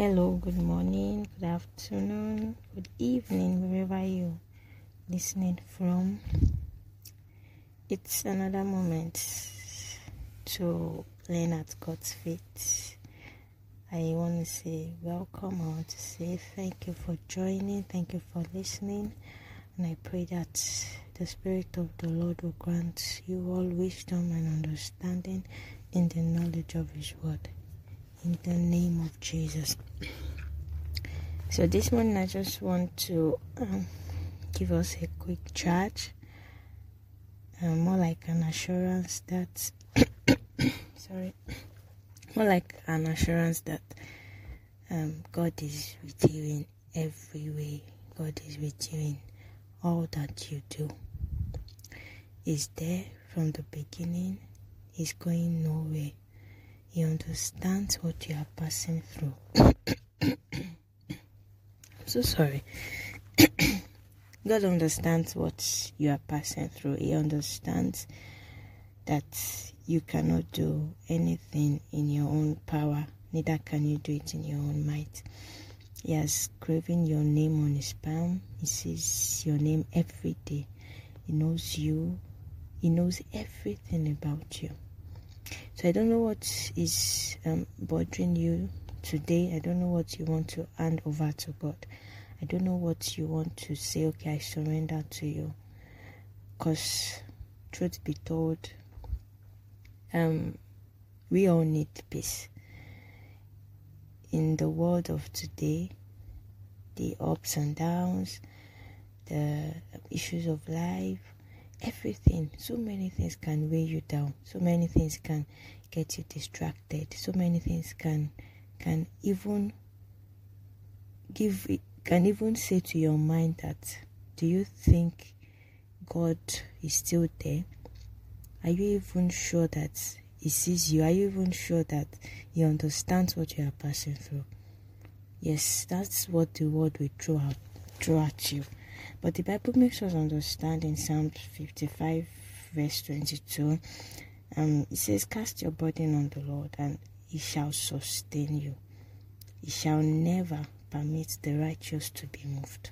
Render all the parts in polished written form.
Hello, good morning, good afternoon, good evening, wherever you're listening from. It's another moment to learn at God's feet. I want to say welcome. I want to say thank you for joining, thank you for listening, and I pray that the Spirit of the Lord will grant you all wisdom and understanding in the knowledge of His Word. In the name of Jesus. So this morning I just want to give us a quick charge, more like an assurance that God is with you in every way. God is with you in all that you do. He's there from the beginning. He's going nowhere. He understands what you are passing through. I'm so sorry. God understands what you are passing through. He understands that you cannot do anything in your own power. Neither can you do it in your own might. He has graven your name on His palm. He sees your name every day. He knows you. He knows everything about you. So I don't know what is bothering you today. I don't know what you want to hand over to God. I don't know what you want to say, okay, I surrender to you. Because, truth be told, we all need peace. In the world of today, the ups and downs, the issues of life, everything, so many things can weigh you down, so many things can get you distracted, so many things can even say to your mind that, do you think God is still there? Are you even sure that He sees you? Are you even sure that He understands what you are passing through? Yes, that's what the world will throw at you. But the Bible makes us understand in Psalm 55 verse 22, it says, cast your burden on the Lord and He shall sustain you. He shall never permit the righteous to be moved.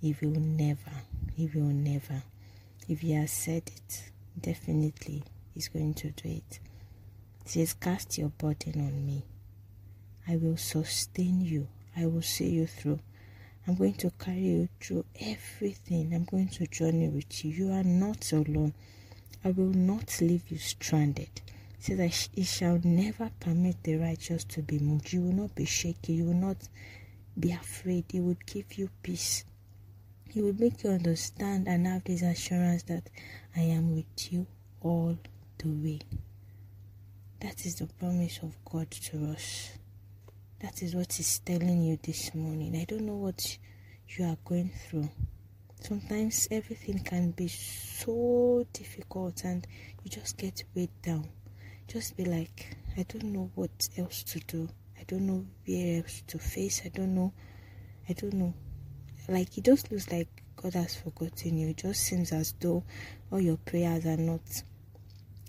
He will never, He will never. If He has said it, definitely He's going to do it. It says, cast your burden on Me. I will sustain you. I will see you through. I'm going to carry you through everything. I'm going to journey with you. You are not alone. I will not leave you stranded. It says that He shall never permit the righteous to be moved. You will not be shaken. You will not be afraid. He will give you peace. He will make you understand and have this assurance that I am with you all the way. That is the promise of God to us. That is what He's telling you this morning. I don't know what you are going through. Sometimes everything can be so difficult and you just get weighed down. Just be like, I don't know what else to do. I don't know where else to face. I don't know. Like, it just looks like God has forgotten you. It just seems as though all your prayers are not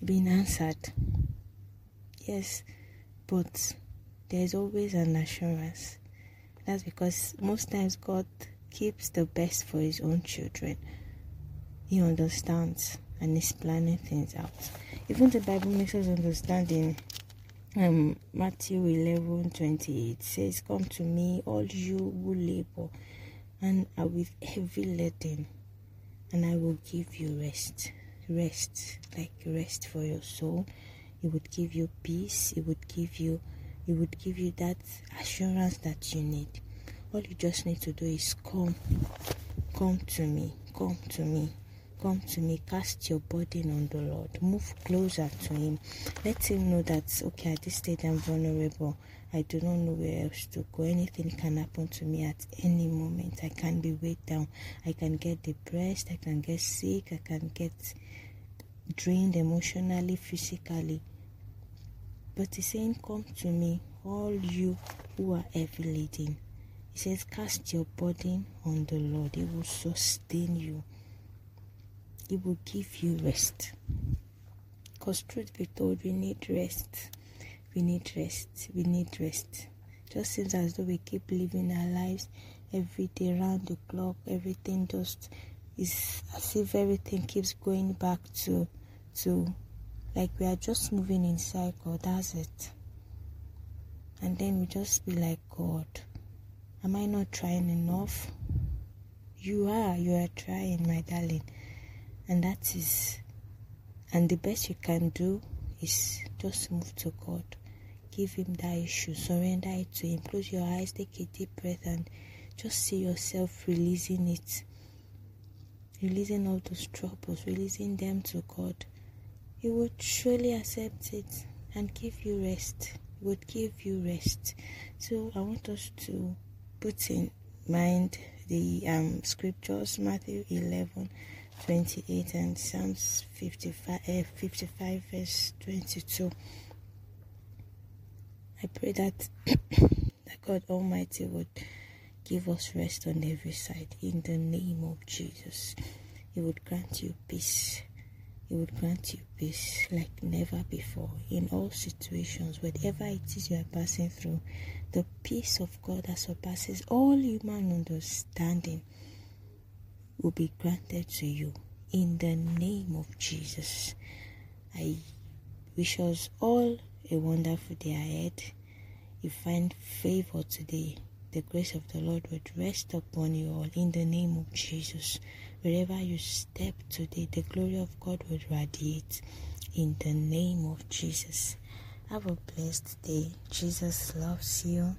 being answered. Yes, but there's always an assurance. That's because most times God keeps the best for His own children. He understands and is planning things out. Even the Bible makes us understand in Matthew 11:28. It says, come to Me, all you who labor and are with heavy laden, and I will give you rest. Rest, like rest for your soul. It would give you peace. It would give you that assurance that you need. All you just need to do is come to me, cast your burden on the Lord, move closer to Him, let Him know that, okay, at this stage I'm vulnerable, I do not know where else to go, anything can happen to me at any moment, I can be weighed down, I can get depressed, I can get sick, I can get drained emotionally, physically. But He's saying, come to Me, all you who are heavy laden. He says, cast your burden on the Lord. He will sustain you. He will give you rest. Because truth be told, we need rest. We need rest. We need rest. Just seems as though we keep living our lives every day, round the clock. Everything just is as if everything keeps going back to like we are just moving in circle. That's it. And then we just be like, God, am I not trying enough? You are trying, my darling. And that is, and the best you can do is just move to God. Give him that issue, surrender it to him, close your eyes, take a deep breath, and just see yourself releasing it. Releasing all those troubles, releasing them to God. He would surely accept it and give you rest. He would give you rest. So I want us to put in mind the scriptures, Matthew 11:28 and Psalms 55 verse 22. I pray that God Almighty would give us rest on every side in the name of Jesus. He would grant you peace. He would grant you peace like never before in all situations. Whatever it is you are passing through, the peace of God that surpasses all human understanding will be granted to you in the name of Jesus. I wish us all a wonderful day ahead. You find favor today. The grace of the Lord would rest upon you all in the name of Jesus. Wherever you step today, the glory of God would radiate in the name of Jesus. Have a blessed day. Jesus loves you.